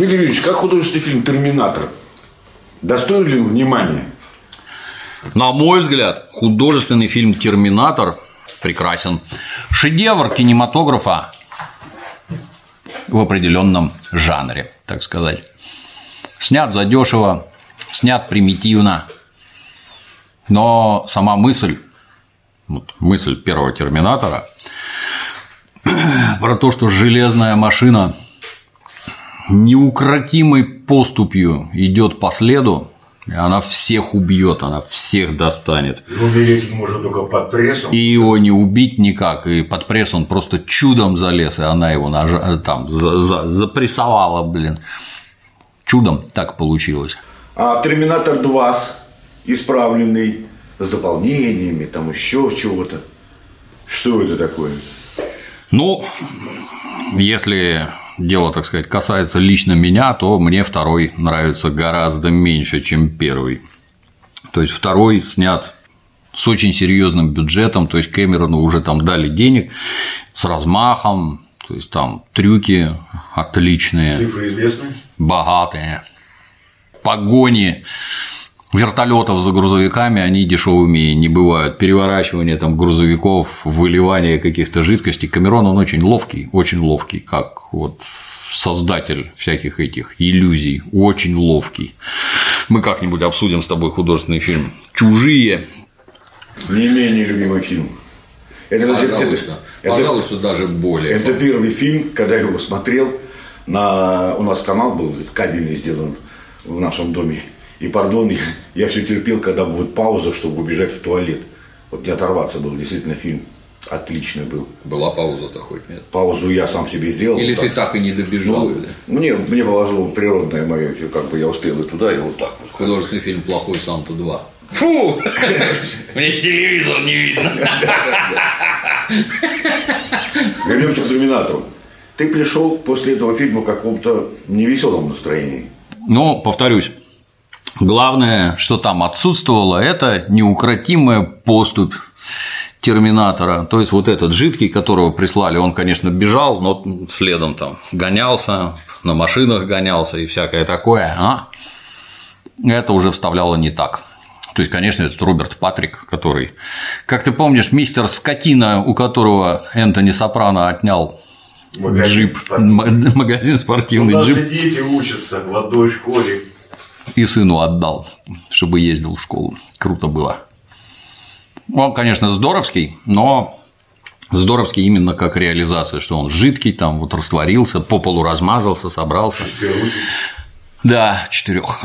Дмитрий Юрьевич, как художественный фильм «Терминатор» достоин ли внимания? На мой взгляд, художественный фильм «Терминатор» прекрасен. Шедевр кинематографа в определенном жанре, так сказать. Снят задешево, снят примитивно, но сама мысль, вот мысль первого «Терминатора» про то, что железная машина неукротимой поступью идет по следу, и она всех убьет, она всех достанет. И убить можно только под прессом. И его не убить никак, и под пресс он просто чудом залез, и она его там запрессовала, блин. Чудом так получилось. А «Терминатор 2» исправленный с дополнениями, там еще чего-то. Что это такое? Ну, если дело, так сказать, касается лично меня, то мне второй нравится гораздо меньше, чем первый. То есть второй снят с очень серьезным бюджетом, то есть Кэмерону уже там дали денег с размахом, то есть там трюки отличные, цифры известные, богатые, погони вертолетов за грузовиками, они дешевыми не бывают. Переворачивание там грузовиков, выливание каких-то жидкостей. Кэмерон, он очень ловкий, как вот создатель всяких этих иллюзий, очень ловкий. Мы как-нибудь обсудим с тобой художественный фильм «Чужие». Не менее любимый фильм. Пожалуй, что даже более. Это первый фильм, когда я его смотрел, у нас канал был кабельный сделан в нашем доме. И, пардон, я все терпел, когда будет пауза, чтобы убежать в туалет. Вот не оторваться было, действительно, фильм отличный был. Была пауза-то хоть, нет? Паузу я сам себе сделал. Или так. Ты так и не добежал? Ну, мне положило природное мое, как бы я успел и туда, и вот так вот. Художественный фильм «Плохой Санта 2». Фу! Мне телевизор не видно. Вернемся к «Терминатору». Ты пришел после этого фильма в каком-то невеселом настроении. Ну, повторюсь. Главное, что там отсутствовало, это неукротимая поступь терминатора. То есть вот этот жидкий, которого прислали, он, конечно, бежал, но следом там гонялся, на машинах гонялся и всякое такое. А это уже вставляло не так. То есть, конечно, этот Роберт Патрик, который, как ты помнишь, мистер Скотина, у которого Энтони Сопрано отнял магазин спортивный джип. Наши дети учатся в одной школе. И сыну отдал, чтобы ездил в школу. Круто было. Он, конечно, здоровский, но здоровский именно как реализация, что он жидкий, там вот растворился, по полу размазался, собрался. Четырёхрукий. Да, четырех.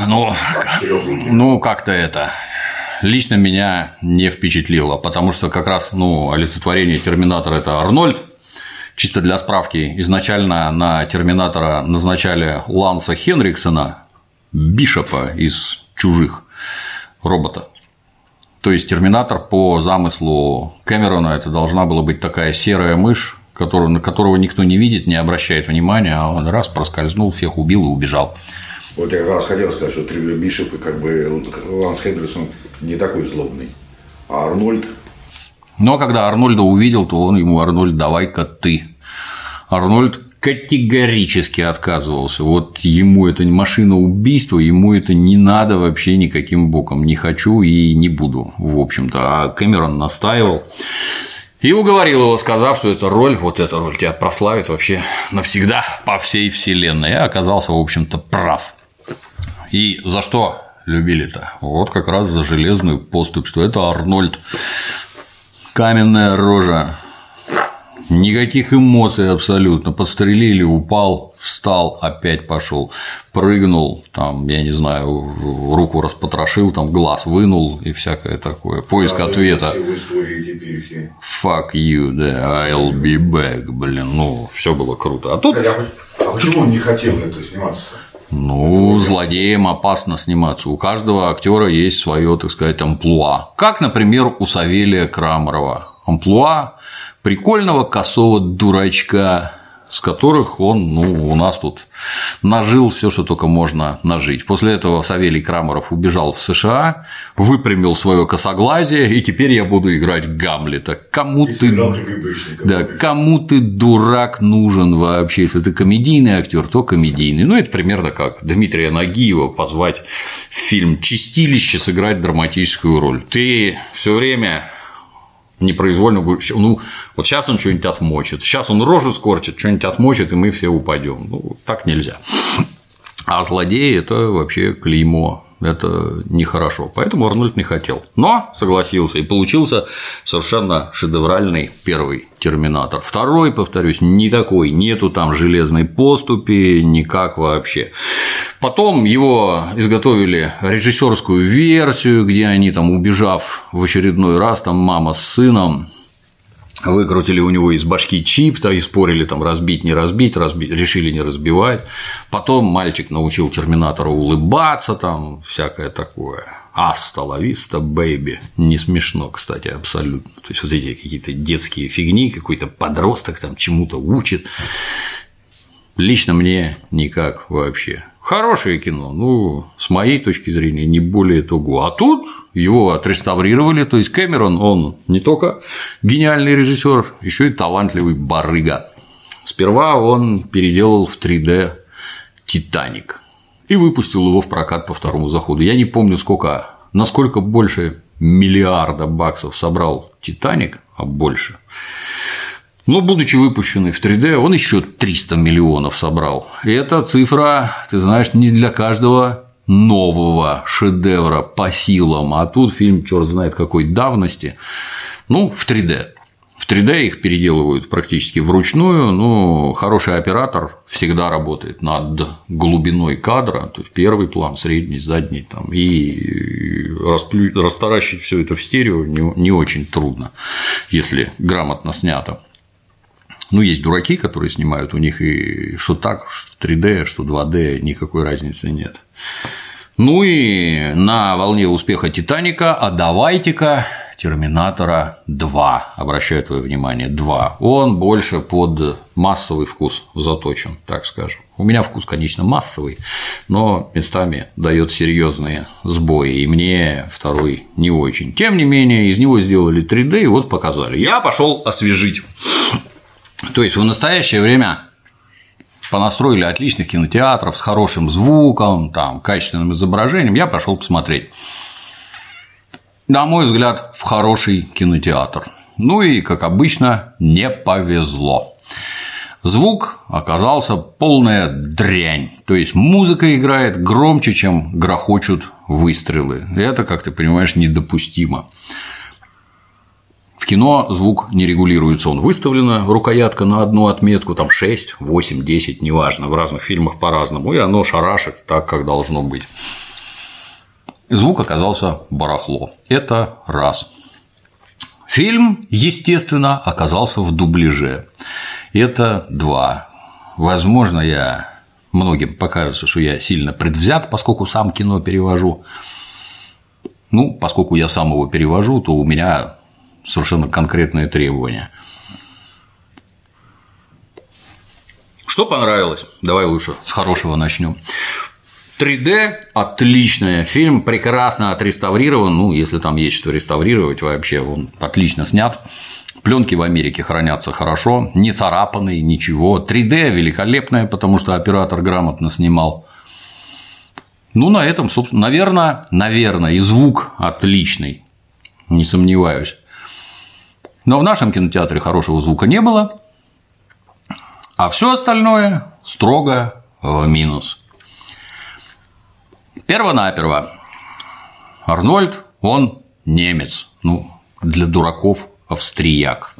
Ну, как-то это лично меня не впечатлило, потому что как раз олицетворение Терминатора – это Арнольд. Чисто для справки, изначально на Терминатора назначали Ланса Хенриксена, Бишопа из «Чужих», робота. То есть Терминатор по замыслу Кэмерона это должна была быть такая серая мышь, на которого никто не видит, не обращает внимания, а он раз проскользнул, всех убил и убежал. Вот я как раз хотел сказать, что Бишоп и как бы Ланс Хендрсон не такой злобный, а Арнольд. Но когда Арнольда увидел, то он ему: «Арнольд, давай-ка ты». Арнольд категорически отказывался. Вот ему это машина убийства, ему это не надо вообще никаким боком. Не хочу и не буду, в общем-то. А Кэмерон настаивал и уговорил его, сказав, что эта роль тебя прославит вообще навсегда по всей вселенной. Я оказался, в общем-то, прав. И за что любили-то? Вот как раз за железную поступь, что это Арнольд. Каменная рожа. Никаких эмоций абсолютно. Подстрелили, упал, встал, опять пошел, прыгнул, там, я не знаю, руку распотрошил, там глаз вынул и всякое такое. Поиск ответа. Fuck you, да, I'll be back, блин, все было круто. А тут. А почему он не хотел это сниматься-то? Злодеям опасно сниматься. У каждого актера есть свое, так сказать, амплуа. Как, например, у Савелия Крамарова. Амплуа прикольного косого дурачка с которых он, ну, у нас тут нажил все, что только можно нажить. После этого Савелий Крамаров убежал в США, выпрямил свое косоглазие, и теперь я буду играть Гамлета. Кому ты, дурак, нужен вообще? Если ты комедийный актер, то комедийный. Ну, это примерно как Дмитрия Нагиева позвать в фильм «Чистилище» сыграть драматическую роль. Ты все время непроизвольно будешь. Ну, вот сейчас он что-нибудь отмочит, сейчас он рожу скорчит, что-нибудь отмочит, и мы все упадем. Ну, так нельзя. А злодеи – это вообще клеймо. Это нехорошо. Поэтому Арнольд не хотел. Но согласился, и получился совершенно шедевральный первый «Терминатор». Второй, повторюсь, не такой. Нету там железной поступи, никак вообще. Потом его изготовили режиссерскую версию, где они, там, убежав в очередной раз, там мама с сыном выкрутили у него из башки чип, да, и спорили, там, разбить, не разбить, решили не разбивать. Потом мальчик научил терминатора улыбаться, там всякое такое. Аста ла виста, бэйби. Не смешно, кстати, абсолютно. То есть вот эти какие-то детские фигни, какой-то подросток там чему-то учит. Лично мне никак вообще. Хорошее кино, ну, с моей точки зрения, не более того. А тут его отреставрировали, то есть Кэмерон, он не только гениальный режиссер, еще и талантливый барыга. Сперва он переделал в 3D «Титаник» и выпустил его в прокат по второму заходу. Я не помню, насколько больше миллиарда баксов собрал «Титаник», а больше. Но, будучи выпущенный в 3D, он еще 300 миллионов собрал. И эта цифра, ты знаешь, не для каждого нового шедевра по силам. А тут фильм черт знает какой давности. Ну, в 3D. В 3D их переделывают практически вручную, но хороший оператор всегда работает над глубиной кадра, то есть первый план, средний, задний, там, и растаращить все это в стерео не очень трудно, если грамотно снято. Ну, есть дураки, которые снимают, у них и что так, что 3D, что 2D, никакой разницы нет. Ну и на волне успеха «Титаника», а давайте-ка «Терминатора 2», обращаю твое внимание, 2. Он больше под массовый вкус заточен, так скажем. У меня вкус, конечно, массовый, но местами дает серьезные сбои, и мне второй не очень. Тем не менее, из него сделали 3D и вот показали. Я пошел освежить. То есть в настоящее время понастроили отличных кинотеатров с хорошим звуком, там, качественным изображением. Я пошел посмотреть. На мой взгляд, в хороший кинотеатр. Ну и, как обычно, не повезло. Звук оказался полная дрянь. То есть музыка играет громче, чем грохочут выстрелы. Это, как ты понимаешь, недопустимо. В кино звук не регулируется, он выставлена рукоятка на одну отметку, там 6, 8, 10, неважно, в разных фильмах по-разному, и оно шарашит так, как должно быть. Звук оказался барахло. Это раз. Фильм, естественно, оказался в дубляже. Это два. Возможно, многим покажется, что я сильно предвзят, поскольку сам кино перевожу. Ну, поскольку я сам его перевожу, то у меня совершенно конкретные требования. Что понравилось? Давай лучше с хорошего начнем. 3D – отличный фильм, прекрасно отреставрирован, ну, если там есть что реставрировать вообще, он отлично снят. Пленки в Америке хранятся хорошо, не царапанные, ничего. 3D великолепное, потому что оператор грамотно снимал. Ну, на этом, собственно, наверное, и звук отличный, не сомневаюсь. Но в нашем кинотеатре хорошего звука не было, а все остальное строго в минус. Первонаперво, Арнольд, он немец, ну, для дураков австрияк.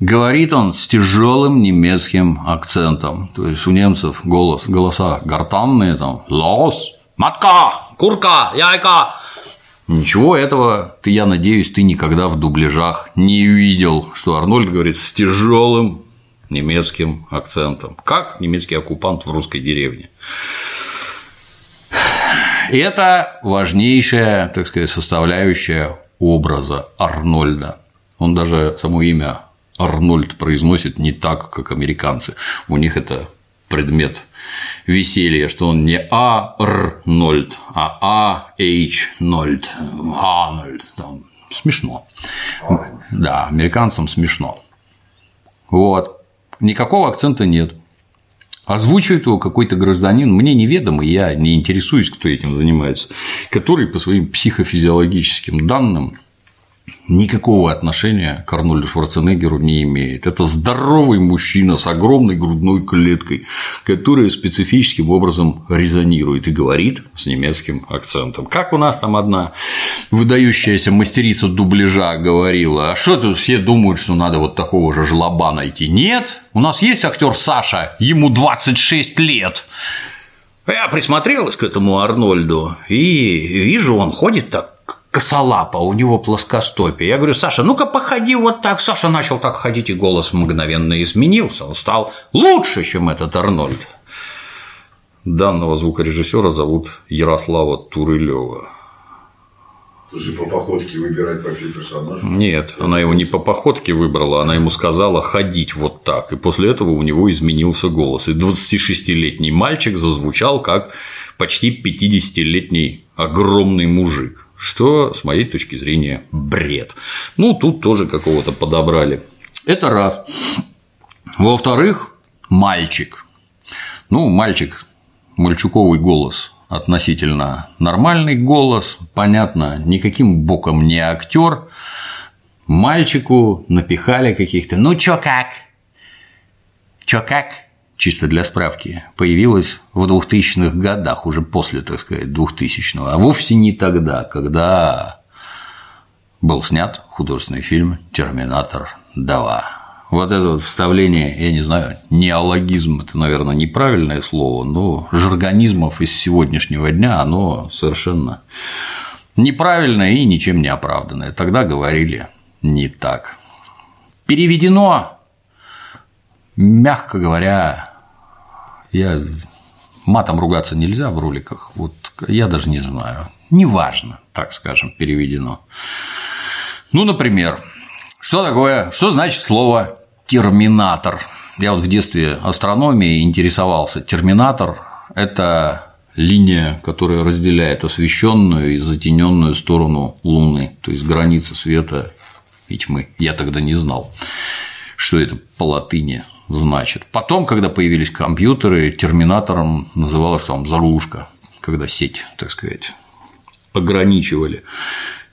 Говорит он с тяжелым немецким акцентом. То есть у немцев голоса гортанные, там «Лаос», «Матка», «Курка», «Яйка». Ничего этого, я надеюсь, ты никогда в дубляжах не увидел, что Арнольд говорит с тяжелым немецким акцентом, как немецкий оккупант в русской деревне. Это важнейшая, так сказать, составляющая образа Арнольда. Он даже само имя Арнольд произносит не так, как американцы. У них это предмет веселья, что он не Арнольд, а Ахнольд. Арнольд. Там смешно. Да, американцам смешно. Вот. Никакого акцента нет. Озвучивает его какой-то гражданин, мне неведомо, я не интересуюсь, кто этим занимается, который по своим психофизиологическим данным никакого отношения к Арнольду Шварценеггеру не имеет. Это здоровый мужчина с огромной грудной клеткой, которая специфическим образом резонирует и говорит с немецким акцентом. Как у нас там одна выдающаяся мастерица дубляжа говорила: а что тут все думают, что надо вот такого же жлоба найти? Нет, у нас есть актер Саша, ему 26 лет. Я присмотрелась к этому Арнольду и вижу, он ходит так. Косолапа, у него плоскостопие. Я говорю: Саша, ну-ка походи вот так. Саша начал так ходить, и голос мгновенно изменился. Он стал лучше, чем этот Арнольд. Данного звукорежиссера зовут Ярослава Турылёва. Слушай, по походке выбирать вообще персонажа? Нет, она его не по походке выбрала, она ему сказала ходить вот так. И после этого у него изменился голос. И 26-летний мальчик зазвучал как почти 50-летний огромный мужик. Что, с моей точки зрения, бред. Ну, тут тоже какого-то подобрали. Это раз. Во-вторых, мальчик. Ну, мальчик, мальчуковый голос, относительно нормальный голос. Понятно, никаким боком не актер. Мальчику напихали каких-то. Ну, чё как? Чё как? Чисто для справки, появилась в 2000-х годах, уже после, так сказать, 2000-го, а вовсе не тогда, когда был снят художественный фильм «Терминатор 2». Вот это вот вставление, я не знаю, неологизм – это, наверное, неправильное слово, но жаргонизмов из сегодняшнего дня оно совершенно неправильное и ничем не оправданное. Тогда говорили не так. Переведено… Мягко говоря, я матом ругаться нельзя в роликах, вот я даже не знаю, неважно, так скажем, переведено. Ну, например, что такое, что значит слово «терминатор»? Я вот в детстве астрономией интересовался. Терминатор – это линия, которая разделяет освещенную и затененную сторону Луны, то есть границы света и тьмы. Я тогда не знал, что это по латыни значит. Потом, когда появились компьютеры, терминатором называлась там заглушка, когда сеть, так сказать, ограничивали.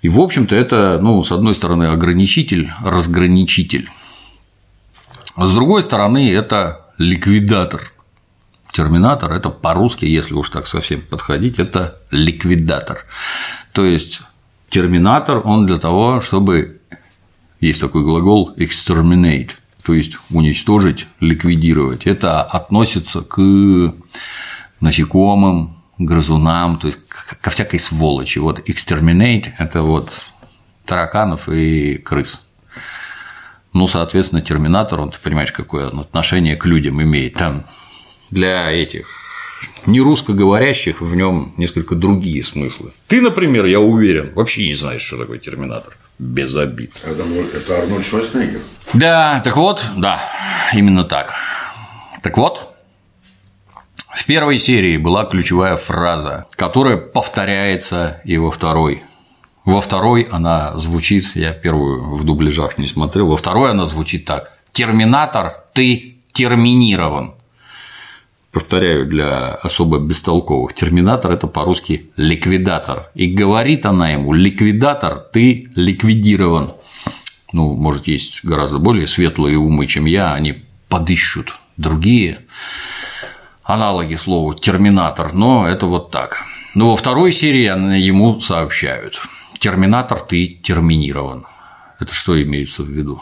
И, в общем-то, это, ну, с одной стороны, ограничитель, разграничитель. А с другой стороны, это ликвидатор. Терминатор – это по-русски, если уж так совсем подходить, это ликвидатор. То есть, терминатор, он для того, чтобы… Есть такой глагол «exterminate», то есть уничтожить, ликвидировать. Это относится к насекомым, грызунам, то есть ко всякой сволочи. Вот exterminate – это вот тараканов и крыс. Ну, соответственно, терминатор, он, ты понимаешь, какое отношение к людям имеет. Там для этих нерусскоговорящих в нем несколько другие смыслы. Ты, например, я уверен, вообще не знаешь, что такое терминатор. Без обид. Это Арнольд Шварценеггер. Да, так вот, да, именно так. Так вот, в первой серии была ключевая фраза, которая повторяется и во второй. Во второй она звучит, я первую в дубляжах не смотрел, во второй она звучит так: «Терминатор, ты терминирован». Повторяю, для особо бестолковых, терминатор – это по-русски ликвидатор. И говорит она ему: ликвидатор, ты ликвидирован. Ну, может, есть гораздо более светлые умы, чем я, они подыщут другие аналоги слова терминатор, но это вот так. Но во второй серии ему сообщают: терминатор, ты терминирован. Это что имеется в виду?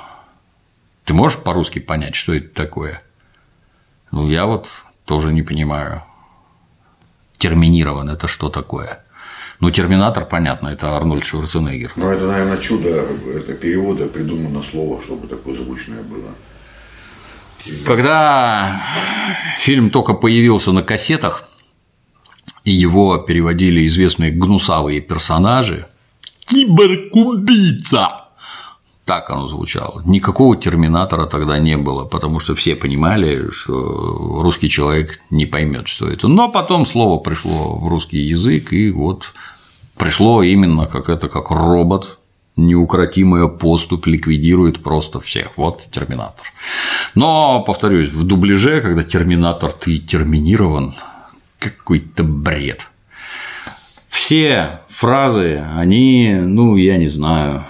Ты можешь по-русски понять, что это такое? Ну, я вот… Тоже не понимаю. Терминирован – это что такое? Ну, терминатор, понятно, это Арнольд Шварценеггер. Ну, это, наверное, чудо это перевода, придумано слово, чтобы такое звучное было. Когда фильм только появился на кассетах, и его переводили известные гнусавые персонажи – киборг-убийца, Так оно звучало. Никакого терминатора тогда не было, потому что все понимали, что русский человек не поймет, что это. Но потом слово пришло в русский язык, и вот пришло именно как это, как робот, неукротимая поступь ликвидирует просто всех. Вот терминатор. Но, повторюсь, в дубляже, когда терминатор, ты терминирован, какой-то бред. Все фразы, они, ну, я не знаю.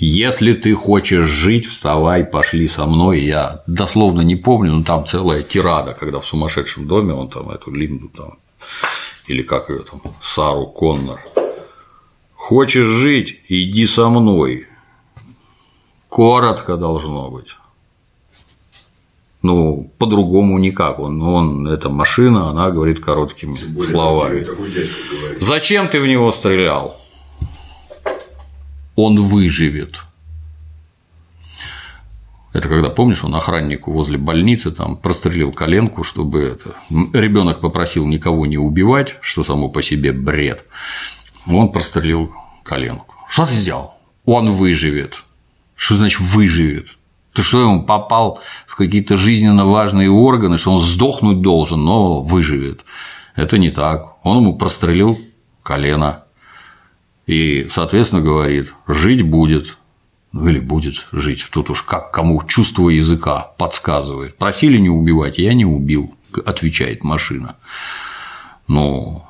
Если ты хочешь жить, вставай, пошли со мной. Я дословно не помню, но там целая тирада, когда в сумасшедшем доме он там эту Линду там, или как ее там, Сару Коннор. Хочешь жить, иди со мной. Коротко должно быть. Ну, по-другому никак. Он эта машина, она говорит короткими словами. Зачем ты в него стрелял? Он выживет. Это когда, помнишь, он охраннику возле больницы там прострелил коленку, чтобы это. Ребенок попросил никого не убивать, что само по себе бред. Он прострелил коленку. Что ты сделал? Он выживет. Что значит выживет? Ты что, ему попал в какие-то жизненно важные органы, что он сдохнуть должен, но выживет? Это не так. Он ему прострелил колено. И, соответственно, говорит, жить будет, ну или будет жить, тут уж как кому чувство языка подсказывает. Просили не убивать, я не убил, отвечает машина. Ну,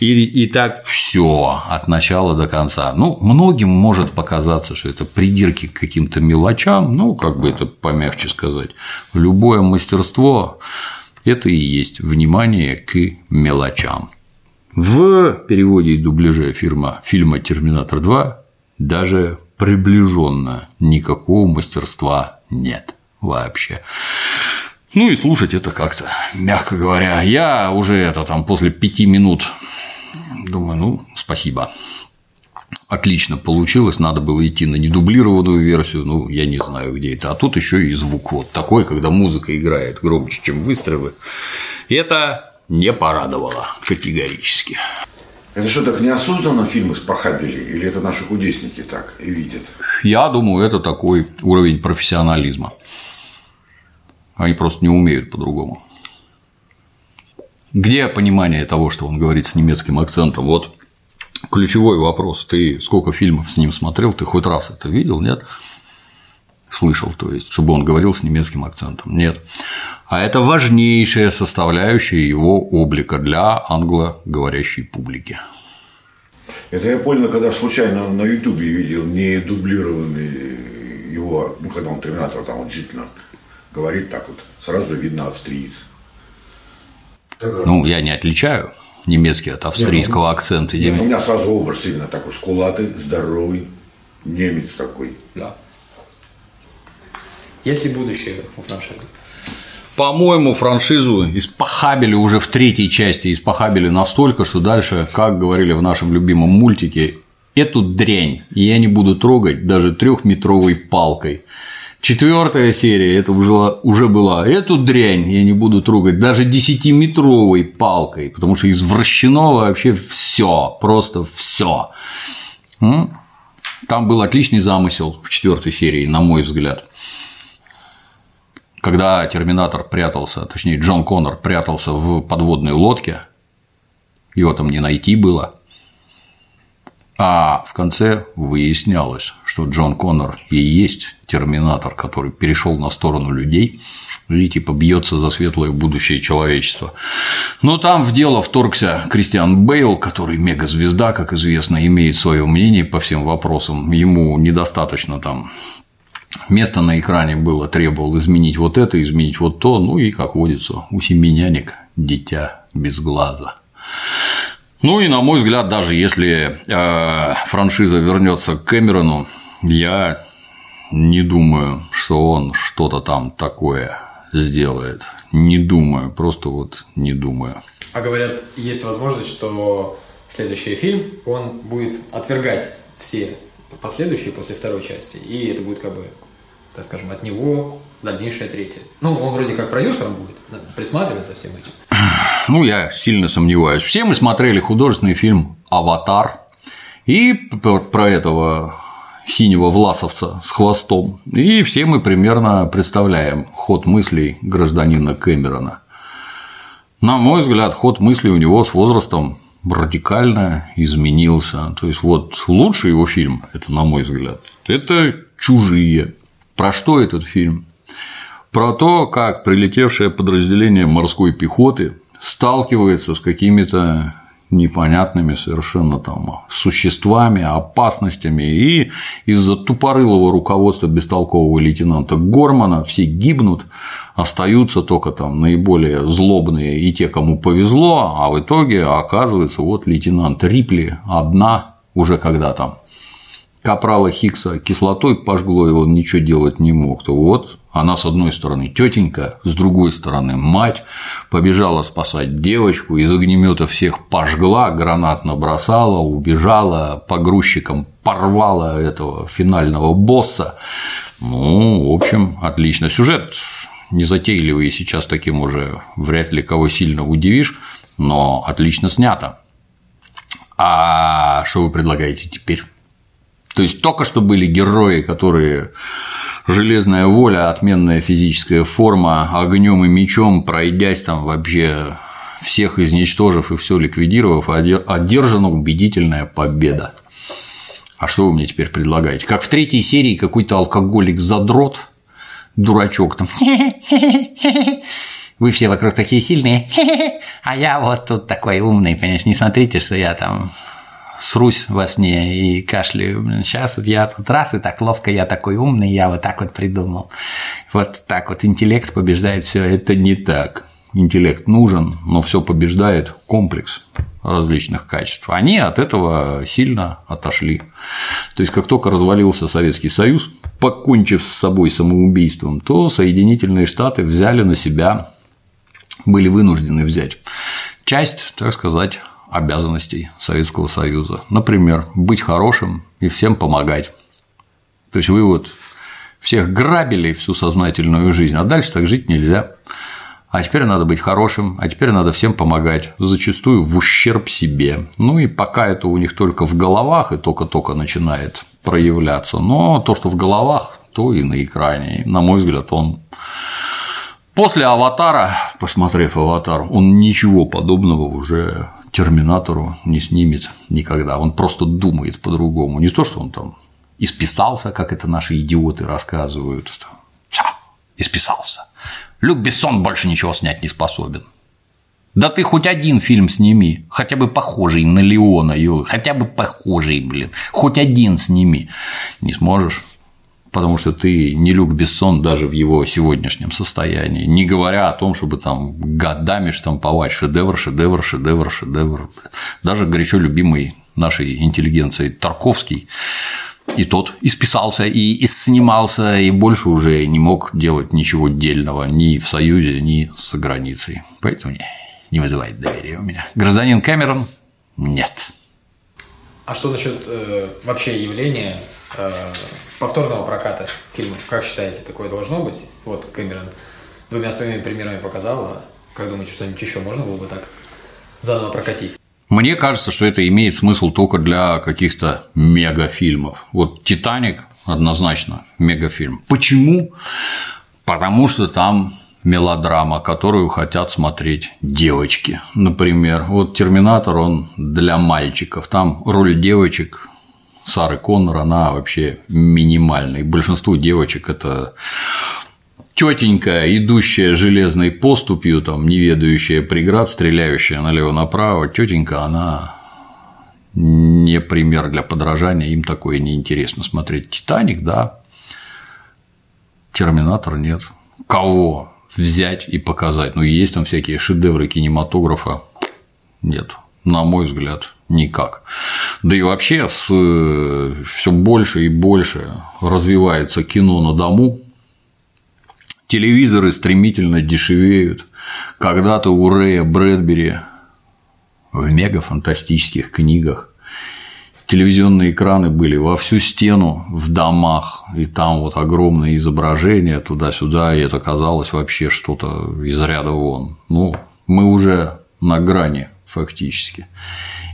и так все от начала до конца. Ну, многим может показаться, что это придирки к каким-то мелочам, ну, как бы это помягче сказать, любое мастерство – это и есть внимание к мелочам. В переводе и дубляже фильма «Терминатор 2» даже приближенно никакого мастерства нет вообще. Ну и слушать это как-то, мягко говоря, я уже это там после 5 минут думаю, ну, спасибо. Отлично получилось, надо было идти на недублированную версию, ну, я не знаю, где это. А тут еще и звук вот такой, когда музыка играет громче, чем выстрелы. Это не порадовало категорически. Это что, так неосознанно фильмы спохабили, или это наши кудесники так и видят? Я думаю, это такой уровень профессионализма. Они просто не умеют по-другому. Где понимание того, что он говорит с немецким акцентом? Вот ключевой вопрос. Ты сколько фильмов с ним смотрел? Ты хоть раз это видел, нет? Слышал, то есть, чтобы он говорил с немецким акцентом. Нет. А это важнейшая составляющая его облика для англоговорящей публики. Это я понял, когда случайно на Ютубе видел не дублированный его, ну, когда он терминатор, там он действительно говорит так вот, сразу видно австриец. Ну, я не отличаю немецкий от австрийского акцента. У меня сразу образ сильно такой, скулатый, здоровый, немец такой. Да. Есть ли будущее у франшизы? По-моему, франшизу испохабили уже в 3-й части, испохабили настолько, что дальше, как говорили в нашем любимом мультике, эту дрянь я не буду трогать даже 3-метровой палкой. 4-я серия это уже была, эту дрянь я не буду трогать даже 10-метровой палкой, потому что извращено вообще все, просто все. Там был отличный замысел в 4-й серии, на мой взгляд. Когда терминатор прятался, точнее, Джон Коннор прятался в подводной лодке, его там не найти было, а в конце выяснялось, что Джон Коннор и есть терминатор, который перешел на сторону людей и типа бьется за светлое будущее человечества. Но там в дело вторгся Кристиан Бейл, который мегазвезда, как известно, имеет свое мнение по всем вопросам, ему недостаточно там. Место на экране было, требовал изменить вот это, изменить вот то, ну и, как водится, у семеняник дитя без глаза. Ну и, на мой взгляд, даже если франшиза вернется к Кэмерону, я не думаю, что он что-то там такое сделает. Не думаю, просто вот не думаю. А говорят, есть возможность, что следующий фильм он будет отвергать все последующие после 2-й части, и это будет как бы, так скажем, от него дальнейшая 3-я. Ну, он вроде как продюсером будет присматривать за всем этим. Ну, я сильно сомневаюсь. Все мы смотрели художественный фильм «Аватар», и про этого синего власовца с хвостом, и все мы примерно представляем ход мыслей гражданина Кэмерона. На мой взгляд, ход мыслей у него с возрастом радикально изменился. То есть, вот лучший его фильм, это, на мой взгляд, это «Чужие». Про что этот фильм? Про то, как прилетевшее подразделение морской пехоты сталкивается с какими-то непонятными совершенно там существами, опасностями, и из-за тупорылого руководства бестолкового лейтенанта Гормана все гибнут, остаются только там наиболее злобные и те, кому повезло, а в итоге оказывается вот лейтенант Рипли одна, уже когда там капрала Хикса кислотой пожгло, и он ничего делать не мог, то вот она с одной стороны тетенька, с другой стороны мать, побежала спасать девочку, из огнемета всех пожгла, гранат набросала, убежала, погрузчиком порвала этого финального босса. Ну, в общем, отлично. Сюжет незатейливый, сейчас таким уже вряд ли кого сильно удивишь, но отлично снято. А что вы предлагаете теперь? То есть только что были герои, которые железная воля, отменная физическая форма, огнем и мечом, пройдясь там вообще всех изничтожив и все ликвидировав, одержана убедительная победа. А что вы мне теперь предлагаете? Как в третьей серии какой-то алкоголик-задрот, дурачок там. Вы все вокруг такие сильные, а я вот тут такой умный, конечно, не смотрите, что я там срусь во сне и кашляю. Сейчас вот я тут раз, и так ловко, я такой умный, я вот так вот придумал. Вот так вот интеллект побеждает все. Это не так. Интеллект нужен, но все побеждает комплекс различных качеств. Они от этого сильно отошли. То есть, как только развалился Советский Союз, покончив с собой самоубийством, то Соединенные Штаты взяли на себя, были вынуждены взять часть, так сказать, обязанностей Советского Союза. Например, быть хорошим и всем помогать. То есть, вы вот всех грабили всю сознательную жизнь, а дальше так жить нельзя. А теперь надо быть хорошим, а теперь надо всем помогать, зачастую в ущерб себе. Ну и пока это у них только в головах и только-только начинает проявляться, но то, что в головах, то и на экране. И, на мой взгляд, он после «Аватара», посмотрев «Аватар», он ничего подобного уже «Терминатору» не снимет никогда, он просто думает по-другому, не то, что он там исписался, как это наши идиоты рассказывают, всё, исписался, Люк Бессон больше ничего снять не способен. Да ты хоть один фильм сними, хотя бы похожий на Леона, хотя бы похожий, блин, хоть один сними, не сможешь. Потому что ты не Люк Бессон даже в его сегодняшнем состоянии, не говоря о том, чтобы там годами штамповать шедевр. Даже горячо любимый нашей интеллигенцией Тарковский, и тот исписался, и снимался, и больше уже не мог делать ничего дельного ни в Союзе, ни за границей. Поэтому не вызывает доверия у меня. Гражданин Кэмерон – нет. А что насчет вообще явления повторного проката фильмов? Как считаете, такое должно быть? Вот Кэмерон двумя своими примерами показал, а как думаете, что-нибудь еще можно было бы так заново прокатить? Мне кажется, что это имеет смысл только для каких-то мегафильмов. Вот «Титаник» однозначно мегафильм. Почему? Потому что там мелодрама, которую хотят смотреть девочки, например. Вот «Терминатор», он для мальчиков, там роль девочек Сары Коннор, она вообще минимальная. И большинству девочек это тетенька, идущая железной поступью, там, не ведающая преград, стреляющая налево-направо. Тетенька, она не пример для подражания, им такое неинтересно смотреть. «Титаник», да, «Терминатор» нет. Кого взять и показать? Ну, есть там всякие шедевры кинематографа, нет. На мой взгляд, никак. Да и вообще все больше и больше развивается кино на дому, телевизоры стремительно дешевеют. Когда-то у Рэя Брэдбери в мегафантастических книгах телевизионные экраны были во всю стену в домах, и там вот огромные изображения туда-сюда, и это казалось вообще что-то из ряда вон. Ну, мы уже на грани фактически.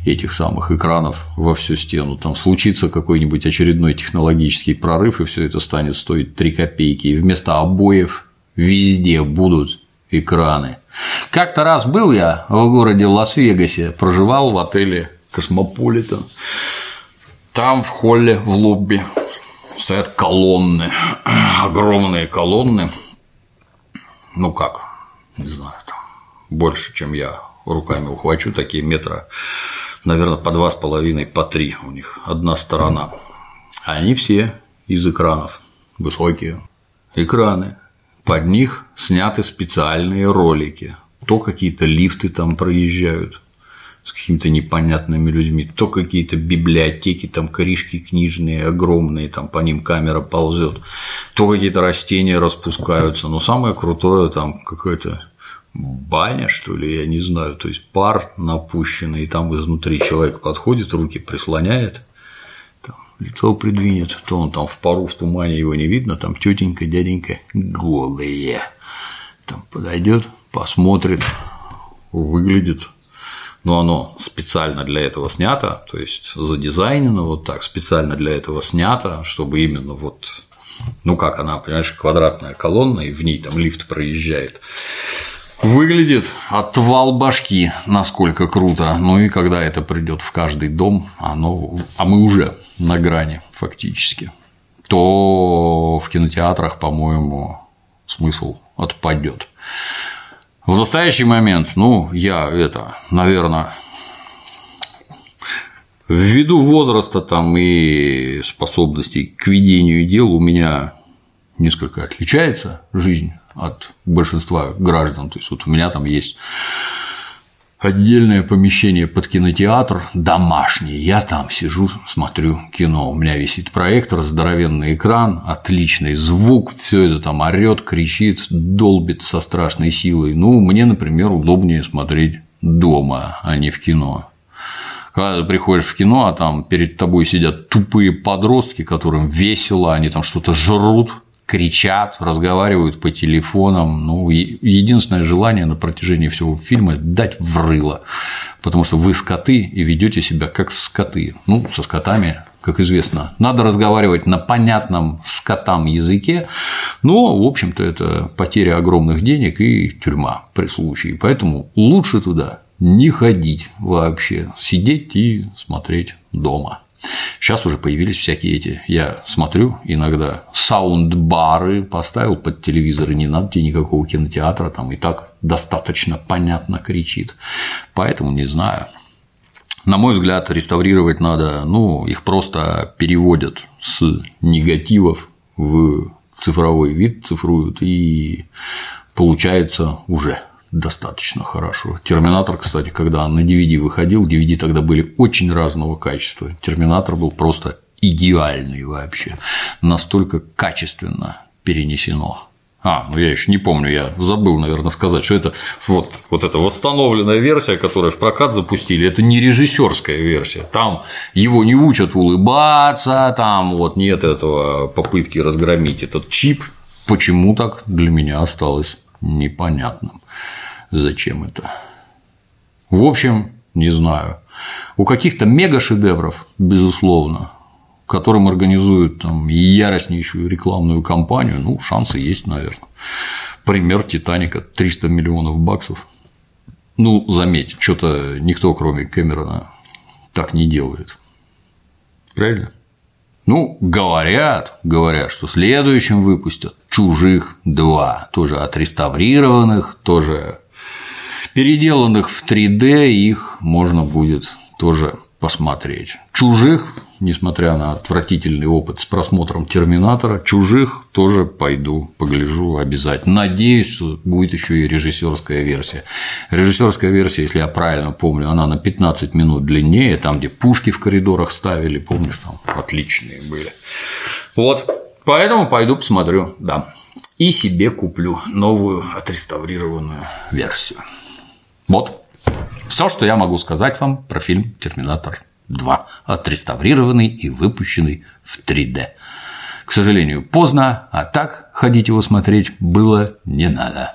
этих самых экранов во всю стену, там случится какой-нибудь очередной технологический прорыв, и все это станет стоить 3 копейки, и вместо обоев везде будут экраны. Как-то раз был я в городе Лас-Вегасе, проживал в отеле «Космополитен», там в холле, в лобби стоят колонны, огромные колонны, ну как, не знаю, там больше, чем я руками ухвачу, такие метра, наверное, по 2,5, по 3 у них одна сторона, они все из экранов, высокие экраны, под них сняты специальные ролики, то какие-то лифты там проезжают с какими-то непонятными людьми, то какие-то библиотеки, там корешки книжные огромные, там по ним камера ползет, то какие-то растения распускаются, но самое крутое там какое-то баня, что ли, я не знаю, то есть пар напущенный, и там изнутри человек подходит, руки прислоняет, там лицо придвинет, то он там в пару, в тумане, его не видно, там тетенька, дяденька голые, там подойдет, посмотрит, выглядит, но оно специально для этого снято, то есть задизайнено вот так, специально для этого снято, чтобы именно вот, ну как она, понимаешь, квадратная колонна, и в ней там лифт проезжает. Выглядит отвал башки, насколько круто. Ну и когда это придет в каждый дом, оно... а мы уже на грани фактически, то в кинотеатрах, по-моему, смысл отпадет. В настоящий момент, ну, я это, наверное, ввиду возраста там и способностей к ведению дел у меня несколько отличается жизнь от большинства граждан, то есть вот у меня там есть отдельное помещение под кинотеатр, домашний, я там сижу, смотрю кино, у меня висит проектор, здоровенный экран, отличный звук, все это там орет, кричит, долбит со страшной силой, ну, мне, например, удобнее смотреть дома, а не в кино. Когда ты приходишь в кино, а там перед тобой сидят тупые подростки, которым весело, они там что-то жрут, кричат, разговаривают по телефонам, ну, единственное желание на протяжении всего фильма – дать врыло, потому что вы скоты и ведете себя как скоты, ну, со скотами, как известно, надо разговаривать на понятном скотам языке, но, в общем-то, это потеря огромных денег и тюрьма при случае, поэтому лучше туда не ходить вообще, сидеть и смотреть дома. Сейчас уже появились всякие эти, я смотрю иногда, саундбары поставил под телевизор, и не надо тебе никакого кинотеатра, там и так достаточно понятно кричит, поэтому не знаю. На мой взгляд, реставрировать надо, ну, их просто переводят с негативов в цифровой вид, цифруют, и получается уже достаточно хорошо. «Терминатор», кстати, когда на DVD выходил, DVD тогда были очень разного качества. «Терминатор» был просто идеальный вообще, настолько качественно перенесено. А, ну я еще не помню, я забыл, наверное, сказать, что это вот эта восстановленная версия, которую в прокат запустили, это не режиссерская версия. Там его не учат улыбаться, там вот нет этого попытки разгромить этот чип. Почему так, для меня осталось непонятным. Зачем это? В общем, не знаю. У каких-то мегашедевров, безусловно, которым организуют там яростнейшую рекламную кампанию, ну, шансы есть, наверное. Пример «Титаника» – 300 миллионов баксов. Ну, заметь, что-то никто, кроме Кэмерона, так не делает. Правильно? Ну, говорят, что следующим выпустят «Чужих 2», тоже отреставрированных, тоже переделанных в 3D, их можно будет тоже посмотреть. «Чужих», несмотря на отвратительный опыт с просмотром «Терминатора», «Чужих» тоже пойду, погляжу обязательно. Надеюсь, что будет еще и режиссерская версия. Режиссерская версия, если я правильно помню, она на 15 минут длиннее, там, где пушки в коридорах ставили, помнишь, там отличные были. Вот, поэтому пойду посмотрю, да, и себе куплю новую отреставрированную версию. Вот. Все, что я могу сказать вам про фильм «Терминатор 2», отреставрированный и выпущенный в 3D. К сожалению, поздно, а так ходить его смотреть было не надо.